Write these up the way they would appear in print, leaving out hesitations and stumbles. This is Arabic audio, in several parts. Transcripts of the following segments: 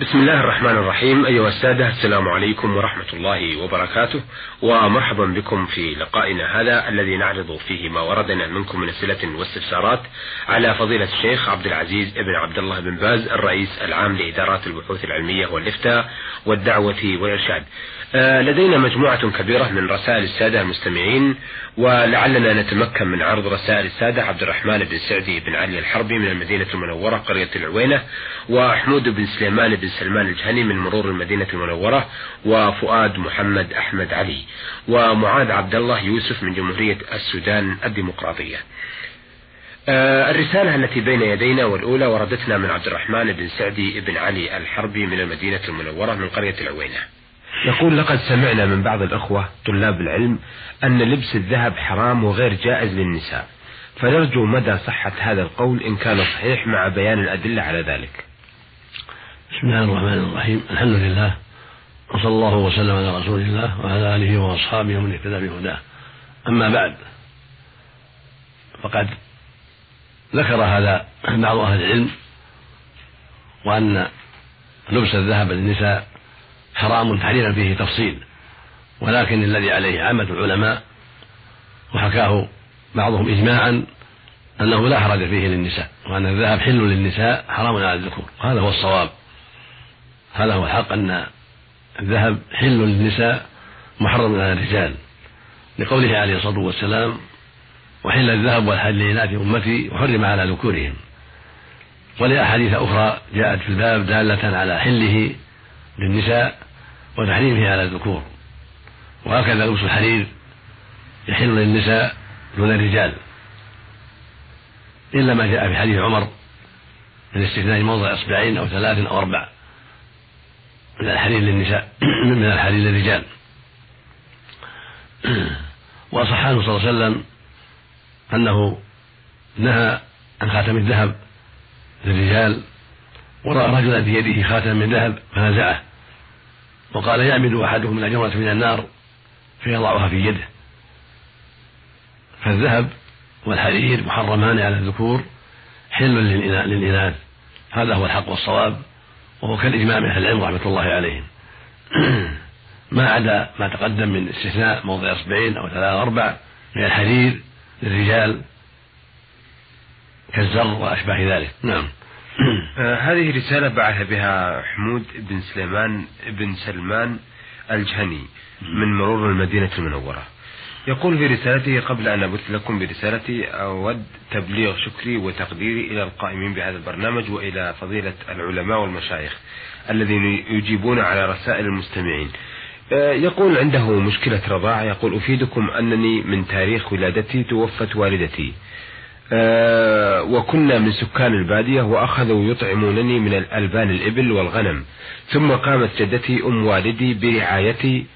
بسم الله الرحمن الرحيم. أيها السادة، السلام عليكم ورحمة الله وبركاته، ومرحبا بكم في لقائنا هذا الذي نعرض فيه ما وردنا منكم من أسئلة واستفسارات على فضيلة الشيخ عبدالعزيز ابن عبد الله بن باز الرئيس العام لإدارات البحوث العلمية والإفتاء والدعوة والإرشاد. لدينا مجموعة كبيرة من رسائل السادة المستمعين، ولعلنا نتمكن من عرض رسائل السادة عبد الرحمن بن سعدي بن علي الحربي من المدينة المنورة قرية العوينة، وحمود بن سليمان بن سلمان الجهني من مرور المدينة المنورة، وفؤاد محمد أحمد علي، ومعاذ عبد الله يوسف من جمهورية السودان الديمقراطية. الرسالة التي بين يدينا والأولى وردتنا من عبد الرحمن بن سعدي بن علي الحربي من المدينة المنورة من قرية العوينة، يقول: لقد سمعنا من بعض الأخوة طلاب العلم أن لبس الذهب حرام وغير جائز للنساء، فنرجو مدى صحة هذا القول إن كان صحيح مع بيان الأدلة على ذلك. بسم الله الرحمن الرحيم، الحمد لله، وصلى الله وسلم على رسول الله وعلى آله وأصحابه ومن اهتدى بهداه. أما بعد، فقد ذكر هذا بعض أهل العلم، وأن لبس الذهب للنساء حرام تحريما فيه تفصيل، ولكن الذي عليه عامة العلماء وحكاه بعضهم إجماعا أنه لا حرج فيه للنساء، وأن الذهب حل للنساء حرام على الذكور، وهذا هو الصواب، هذا هو الحق، أن الذهب حل للنساء محرم على الرجال، لقوله عليه الصلاة والسلام: وحل الذهب والحليلات أمتي وحرم على ذكورهم. ولأحاديث أخرى جاءت في الباب دالة على حله للنساء وتحريمه على الذكور، وهكذا لبس الحرير يحل للنساء دون الرجال، إلا ما جاء في حديث عمر من استثناء موضع إصبعين أو ثلاث أو أربع من الحرير للنساء من الحرير للرجال. وأصح عنه صلى الله عليه وسلم أنه نهى عن خاتم الذهب للرجال، ورأى رجلا في يده خاتم من ذهب فنزعه، وقال: يعمد أحدهم إلى جمرة من النار فيضعها في يده. فالذهب والحرير محرمان على الذكور، حل للإناث، هذا هو الحق والصواب، وهو كالإجماع من أهل العلم رحمة الله عليهم، ما عدا ما تقدم من استثناء موضع إصبعين أو ثلاثة أربع من الحرير للرجال كالزر وأشباه ذلك. نعم. هذه رسالة بعث بها حمود بن سليمان بن سلمان الجهني من مرور المدينة المنورة، يقول في رسالته: قبل أن أبث لكم برسالتي أود تبليغ شكري وتقديري إلى القائمين بهذا البرنامج وإلى فضيلة العلماء والمشايخ الذين يجيبون على رسائل المستمعين. يقول عنده مشكلة رضاعة، يقول: أفيدكم أنني من تاريخ ولادتي توفت والدتي، وكنا من سكان البادية، وأخذوا يطعمونني من الألبان الإبل والغنم، ثم قامت جدتي أم والدي برعايتي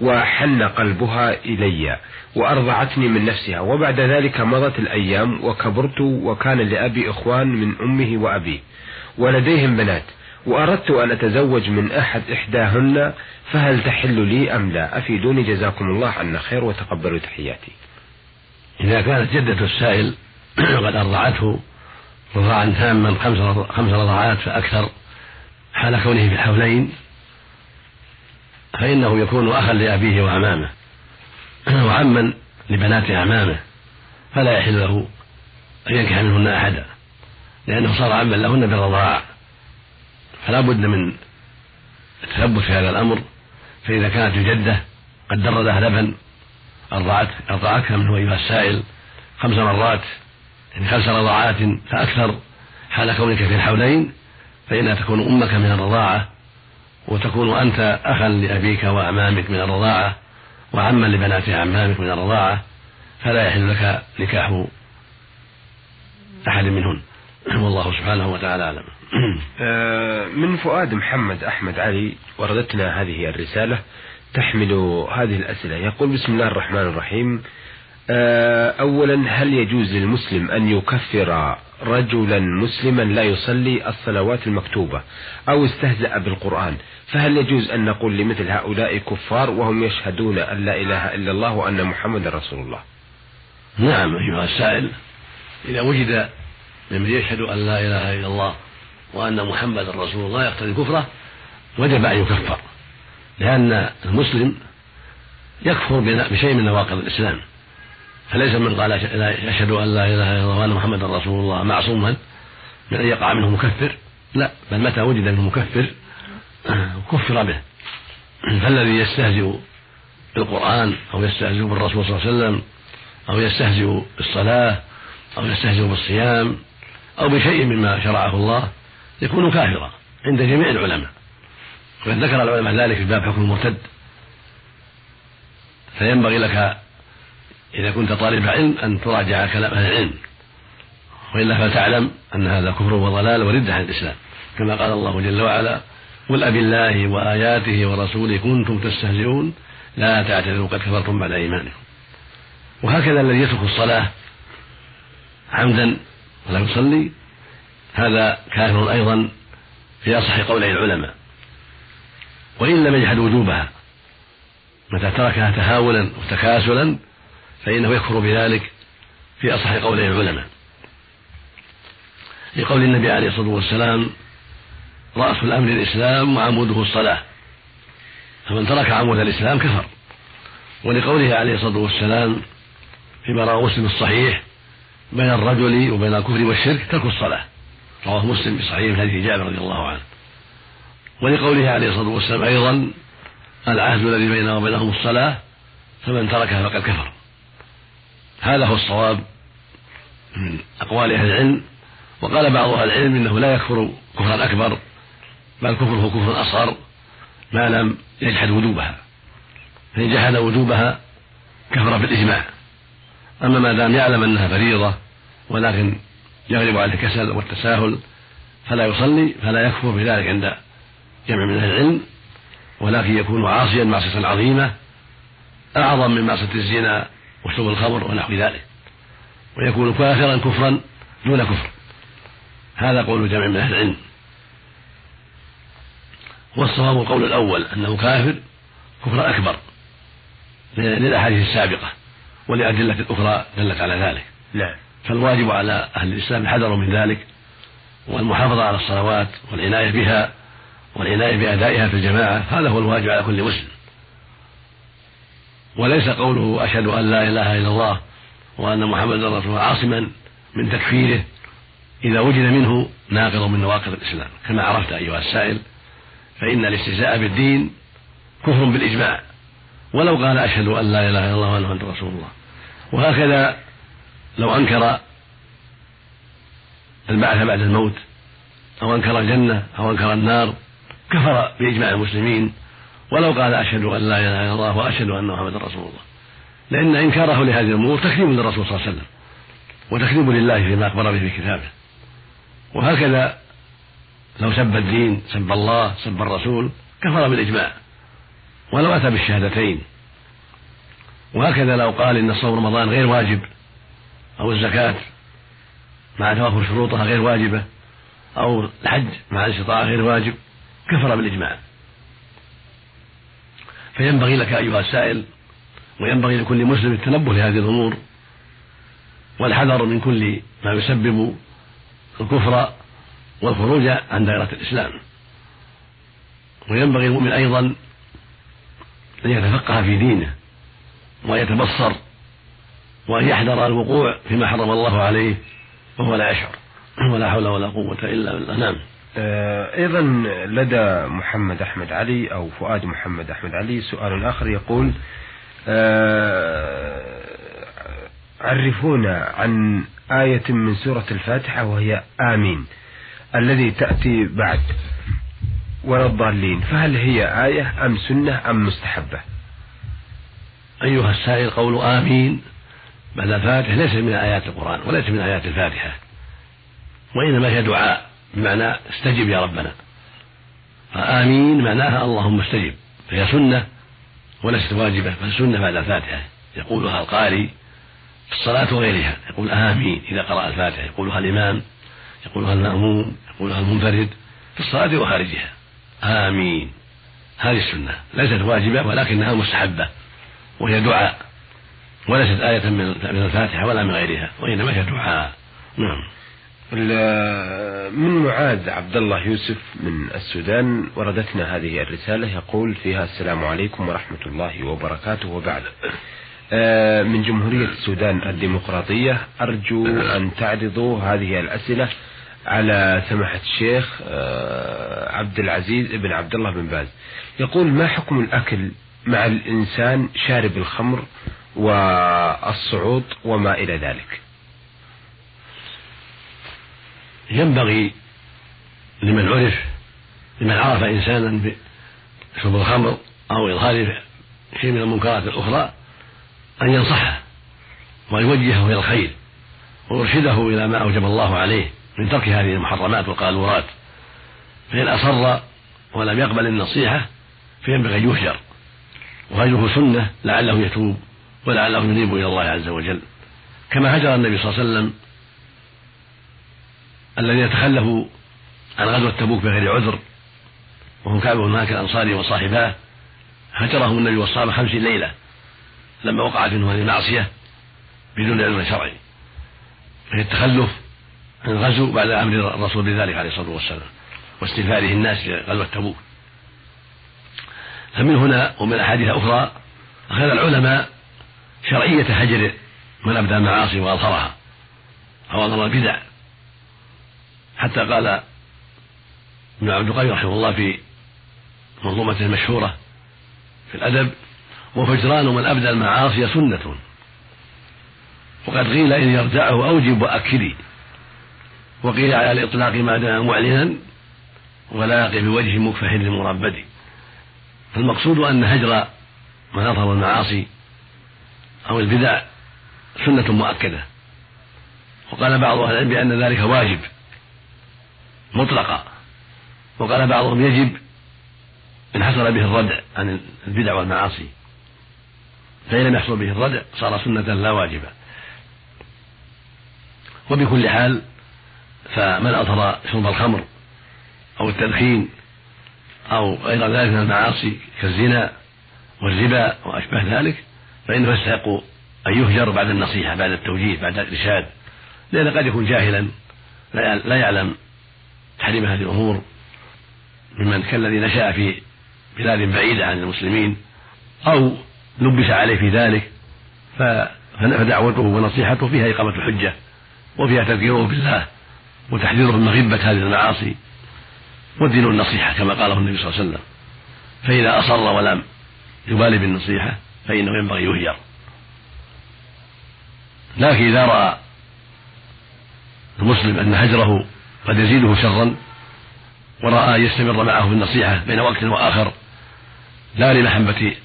وحن قلبها إلي وأرضعتني من نفسها، وبعد ذلك مضت الأيام وكبرت، وكان لأبي إخوان من أمه وأبيه ولديهم بنات، وأردت أن أتزوج من إحداهن، فهل تحل لي أم لا؟ أفيدوني جزاكم الله عنا خير وتقبلوا تحياتي. إذا كانت جدة السائل وقد أرضعته رضاعا تاما 5 رضاعات فأكثر حال كونه في الحولين، فإنه يكون أخا لأبيه وعمامه وعما لبنات عمامه، فلا يحل له أن ينكح منهن أحدا، لأنه صار عما لهن بالرضاعة، فلا بد من التثبت في هذا الأمر. فإذا كانت الجدة قد درد لبن أرضعتها منه أيها السائل 5 مرات، يعني 5 رضاعات فأكثر حال كونك في الحولين، فإنها تكون أمك من الرضاعة، وتكون أنت أخا لأبيك وأمامك من الرضاعة، وعما لبنات عمامك من الرضاعة، فلا يحل لك نكاح أحد منهن، والله سبحانه وتعالى أعلم. من فؤاد محمد أحمد علي وردتنا هذه الرسالة تحمل هذه الأسئلة، يقول: بسم الله الرحمن الرحيم، أولا، هل يجوز للمسلم أن يكفر رجلا مسلما لا يصلي الصلوات المكتوبة أو استهزأ بالقرآن، فهل يجوز أن نقول لمثل هؤلاء كفار وهم يشهدون أن لا إله إلا الله وأن محمد رسول الله؟ نعم أيها السائل، إذا وجد من يشهد أن لا إله إلا الله وأن محمد رسول الله يقتضي كفره، وجب أن يكفر، لأن المسلم يكفر بشيء من نواقض الإسلام، فليس من قال أشهد أن لا إله إلا الله وأن محمدا رسول الله معصوما من أن يقع منه مكفر، لا، بل متى وجد منه مكفر كفر به. فالذي يستهزئ بالقرآن أو يستهزئ بالرسول صلى الله عليه وسلم أو يستهزئ بالصلاة أو يستهزئ بالصيام أو بشيء مما شرعه الله يكون كافرا عند جميع العلماء، وقد ذكر العلماء ذلك في باب حكم المرتد. فينبغي لك إذا كنت طالب علم أن تراجع كلام أهل العلم، وإلا فتعلم أن هذا كفر وضلال وردة عن الإسلام، كما قال الله جل وعلا: قل أبي الله وآياته ورسوله كنتم تستهزئون لا تعتذروا قد كفرتم بعد إيمانكم. وهكذا الذي يترك الصلاة عمدا ولا يصلي هذا كافر أيضا في أصح قولي العلماء، وإن لم يجحد وجوبها متى تركها تهاولا وتكاسلا فإنه يكفر بذلك في أصح قولي العلماء، لقول النبي عليه الصلاة والسلام: رأس الأمر الإسلام وعموده الصلاة، فمن ترك عمود الإسلام كفر. ولقوله عليه الصلاة والسلام فيما رواه مسلم الصحيح: بين الرجل وبين الكفر والشرك ترك الصلاة، رواه مسلم بصحيح حديث جابر رضي الله عنه. ولقوله عليه الصلاة والسلام أيضا: العهد الذي بيننا وبينهم الصلاة فمن تركها فقد كفر. هذا هو الصواب من أقوال أهل العلم. وقال بعض أهل العلم إنه لا يكفر كفرا أكبر، بل كفره كفر أصغر ما لم يجحد وجوبها، فإن جحد وجوبها كفر بالإجماع. أما ما دام يعلم أنها فريضة ولكن يغلب على الكسل والتساهل فلا يصلي فلا يكفر بذلك عند جمع من أهل العلم، ولكن يكون عاصيا معصية عظيمة أعظم من معصية الزنا وشرب الخمر ونحو ذلك، ويكون كافرا كفرا دون كفر. هذا قول جمع من أهل العلم. والصواب القول الأول أنه كافر كفر أكبر للأحاديث السابقة ولأدلة أخرى دلت على ذلك. لا، فالواجب على أهل الإسلام الحذر من ذلك والمحافظة على الصلوات والعناية بها والعناية بأدائها في الجماعة، هذا هو الواجب على كل مسلم. وليس قوله أشهد أن لا إله إلا الله وأن محمدا رسول الله عاصما من تكفيره إذا وجد منه ناقض من نواقض الإسلام، كما عرفت أيها السائل، فإن الاستهزاء بالدين كفر بالإجماع ولو قال أشهد أن لا إله إلا الله وأن محمدا رسول الله. وهكذا لو أنكر البعث بعد الموت أو أنكر الجنة أو أنكر النار كفر بإجماع المسلمين ولو قال أشهد أن لا إله إلا الله وأشهد أن محمدا رسول الله، لأن إنكاره لهذه الأمور تكذيب للرسول صلى الله عليه وسلم وتكذيب لله فيما أخبر به في كتابه. وهكذا لو سب الدين سب الله سب الرسول كفر بالإجماع ولو أتى بالشهادتين. وهكذا لو قال إن صوم رمضان غير واجب أو الزكاة مع توافر شروطها غير واجبة أو الحج مع الاستطاعة غير واجب كفر بالإجماع. فينبغي لك أيها السائل وينبغي لكل مسلم التنبه لهذه الأمور والحذر من كل ما يسبب الكفر والخروج عن دائرة الإسلام. وينبغي المؤمن أيضا أن يتفقه في دينه ويتبصر وأن يحذر الوقوع فيما حرم الله عليه وهو لا يشعر، ولا حول ولا قوة إلا بالله. نعم. أيضا لدى محمد أحمد علي أو فؤاد محمد أحمد علي سؤال آخر يقول: عرفونا عن آية من سورة الفاتحة وهي آمين الذي تأتي بعد ولا الضالين، فهل هي آية أم سنة أم مستحبة؟ أيها السائل، قول آمين بعد الفاتحة ليس من آيات القرآن وليس من آيات الفاتحة، وإنما هي دعاء بمعنى استجب يا ربنا، فآمين معناها اللهم استجب، فهي سنة وليست واجبة، فالسنة بعد الفاتحة يقولها القارئ في الصلاة وغيرها، يقول آمين إذا قرأ الفاتحة، يقولها الإمام، يقولها المأموم، يقولها المنفرد في الصلاة وخارجها آمين. هذه السنة ليست واجبة ولكنها مستحبة، وهي دعاء وليست آية من الفاتحة ولا من غيرها، وإنما هي دعاء. نعم. من معاذ عبد الله يوسف من السودان وردتنا هذه الرسالة يقول فيها: السلام عليكم ورحمة الله وبركاته. وبعد، من جمهورية السودان الديمقراطية، أرجو أن تعرضوا هذه الأسئلة على سماحة الشيخ عبدالعزيز ابن عبد الله بن باز. يقول: ما حكم الأكل مع الإنسان شارب الخمر والصعود وما إلى ذلك؟ ينبغي لمن عرف إنسانا بشرب الخمر أو إظهار شيء من المنكرات الأخرى أن ينصحه ويوجهه إلى الخير ويرشده إلى ما أوجب الله عليه من ترك هذه المحرمات والقالورات، فإن أصر ولم يقبل النصيحة فينبغي أن يهجر، وهجره سنة لعله يتوب ولعله ينيب إلى الله عز وجل، كما هجر النبي صلى الله عليه وسلم الذين تخلفوا عن غزوة تبوك بغير عذر، وهم كعب بن مالك الأنصاري وصاحباه، هجرهم النبي والصحابة 50 ليلة لما وقعت منه هذه المعصية بدون علم شرعي، فهي التخلف عن الغزو بعد أمر الرسول بذلك عليه الصلاة والسلام واستنفاره الناس لغزوة تبوك. فمن هنا ومن أحاديث أخرى أخذ العلماء شرعية هجر من أبدى المعاصي وأظهرها أو أظهر البدع، حتى قال ابن عبد القيم رحمه الله في منظومته المشهورة في الأدب: وفجران من أبدى المعاصي سنة، وقد قيل إن يردعه أوجب وأكلي، وقيل على الإطلاق ما دام معلنا ولا يقي بوجه مكفه للمربد. فالمقصود أن هجر من أظهر المعاصي أو البدع سنة مؤكدة، وقال بعض أهل العلم بأن ذلك واجب مطلقا، وقال بعضهم يجب إن حصل به الردع عن البدع والمعاصي، فإن لم يحصل به الردع صار سنة لا واجبة. وبكل حال، فمن أظهر شرب الخمر أو التدخين أو غير ذلك من المعاصي كالزنا والربا وأشبه ذلك فإنه يستحق أن يهجر بعد النصيحة، بعد التوجيه، بعد الإرشاد، لأن قد يكون جاهلا لا يعلم تحريم هذه الأمور، ممن كالذي نشأ في بلاد بعيدة عن المسلمين أو لبس عليه في ذلك، فدعوته ونصيحته فيها إقامة الحجة، وفيها تذكيره بالله وتحذيره من غبة هذه المعاصي، والدين النصيحة كما قاله النبي صلى الله عليه وسلم، فإذا أصر ولم يبالي بالنصيحة فإنه ينبغي يهجر. لكن إذا رأى المسلم أن هجره قد يزيده شرا، ورأى يستمر معه بالنصيحة بين وقت وآخر لا لمحبة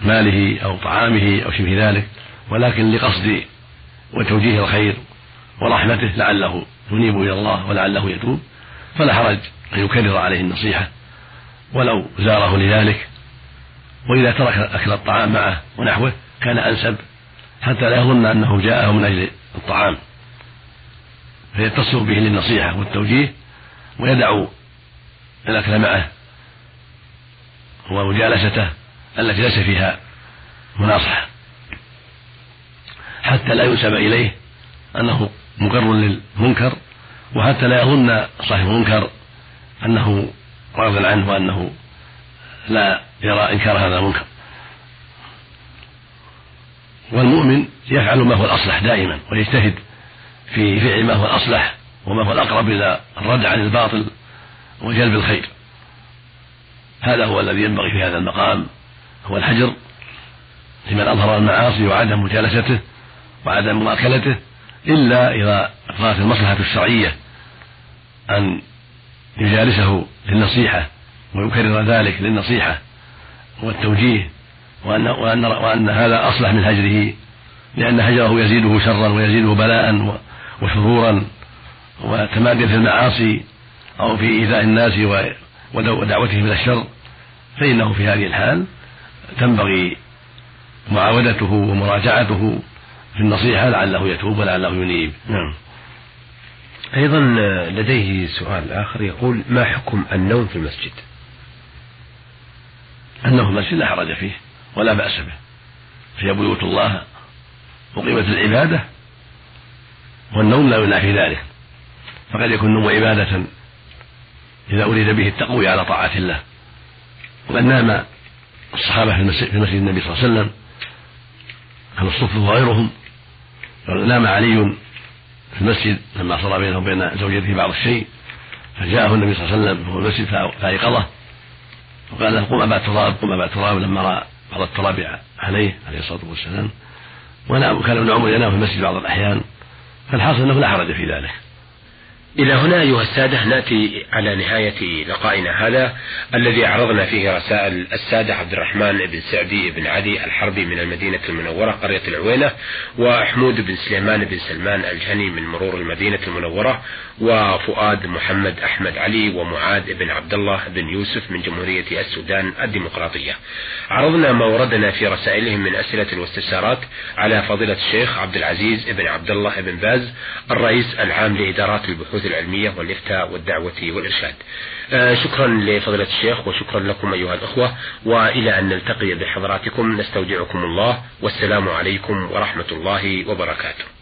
ماله أو طعامه أو شبه ذلك، ولكن لقصد وتوجيه الخير ورحمته لعله ينيب إلى الله ولعله يتوب، فلا حرج أن يكرر عليه النصيحة ولو زاره لذلك. وإذا ترك أكل الطعام معه ونحوه كان أنسب، حتى لا يظن أنه جاءه من أجل الطعام، فيتصل به للنصيحة والتوجيه ويدع الأكل معه ومجالسته التي ليس فيها مناصحة، حتى لا ينسب إليه أنه مقر للمنكر، وحتى لا يظن صاحب المنكر أنه راض عنه وأنه لا يرى إنكار هذا المنكر. والمؤمن يفعل ما هو الأصلح دائما، ويجتهد في فعل ما هو الأصلح وما هو الأقرب إلى الرد عن الباطل وجلب الخير. هذا هو الذي ينبغي في هذا المقام، هو الحجر لمن أظهر المعاصي وعدم مجالسته وعدم مؤاكلته، إلا إذا رأت المصلحة الشرعية أن يجالسه للنصيحة ويكرر ذلك للنصيحة والتوجيه، وأن هذا أصلح من هجره، لأن هجره يزيده شرا ويزيده بلاء وشرورا وتماديا في المعاصي أو في إيذاء الناس ودعوتهم إلى الشر، فإنه في هذه الحال تنبغي معاودته ومراجعته في النصيحة لعله يتوب ولعله ينيب. نعم. أيضا لديه سؤال آخر يقول: ما حكم النوم في المسجد؟ النوم في المسجد لا حرج فيه ولا بأس به، في بيوت الله وقيمة العبادة، والنوم لا ينافي ذلك، فقد يكون النوم عبادة إذا أريد به التقوي على طاعة الله. وقد نام الصحابة في مسجد النبي صلى الله عليه وسلم أهل الصف وغيرهم، نام علي في المسجد لما صلى بينه وبين زوجته بعض الشيء، فجاءه النبي صلى الله عليه وسلم في المسجد فأيقظه وقال له قم أبا التراب قم أبا التراب، لما رأى بعض التراب عليه الصلاة والسلام. وكان ابن عمر ينام في المسجد بعض الأحيان، فالحاصل أنه لا حرج في ذلك. إلى هنا أيها السادة نأتي على نهاية لقائنا هذا الذي عرضنا فيه رسائل السادة عبد الرحمن بن سعدي بن علي الحربي من المدينة المنورة قرية العوينة، وحمود بن سليمان بن سلمان الجهني من مرور المدينة المنورة، وفؤاد محمد أحمد علي، ومعاذ بن عبد الله بن يوسف من جمهورية السودان الديمقراطية. عرضنا ما وردنا في رسائلهم من أسئلة واستفسارات على فضيلة الشيخ عبدالعزيز ابن عبد الله بن باز الرئيس العام لإدارات البحوث العلمية والإفتاء والدعوة والإرشاد. شكرا لفضيلة الشيخ وشكرا لكم أيها الأخوة، وإلى أن نلتقي بحضراتكم نستودعكم الله، والسلام عليكم ورحمة الله وبركاته.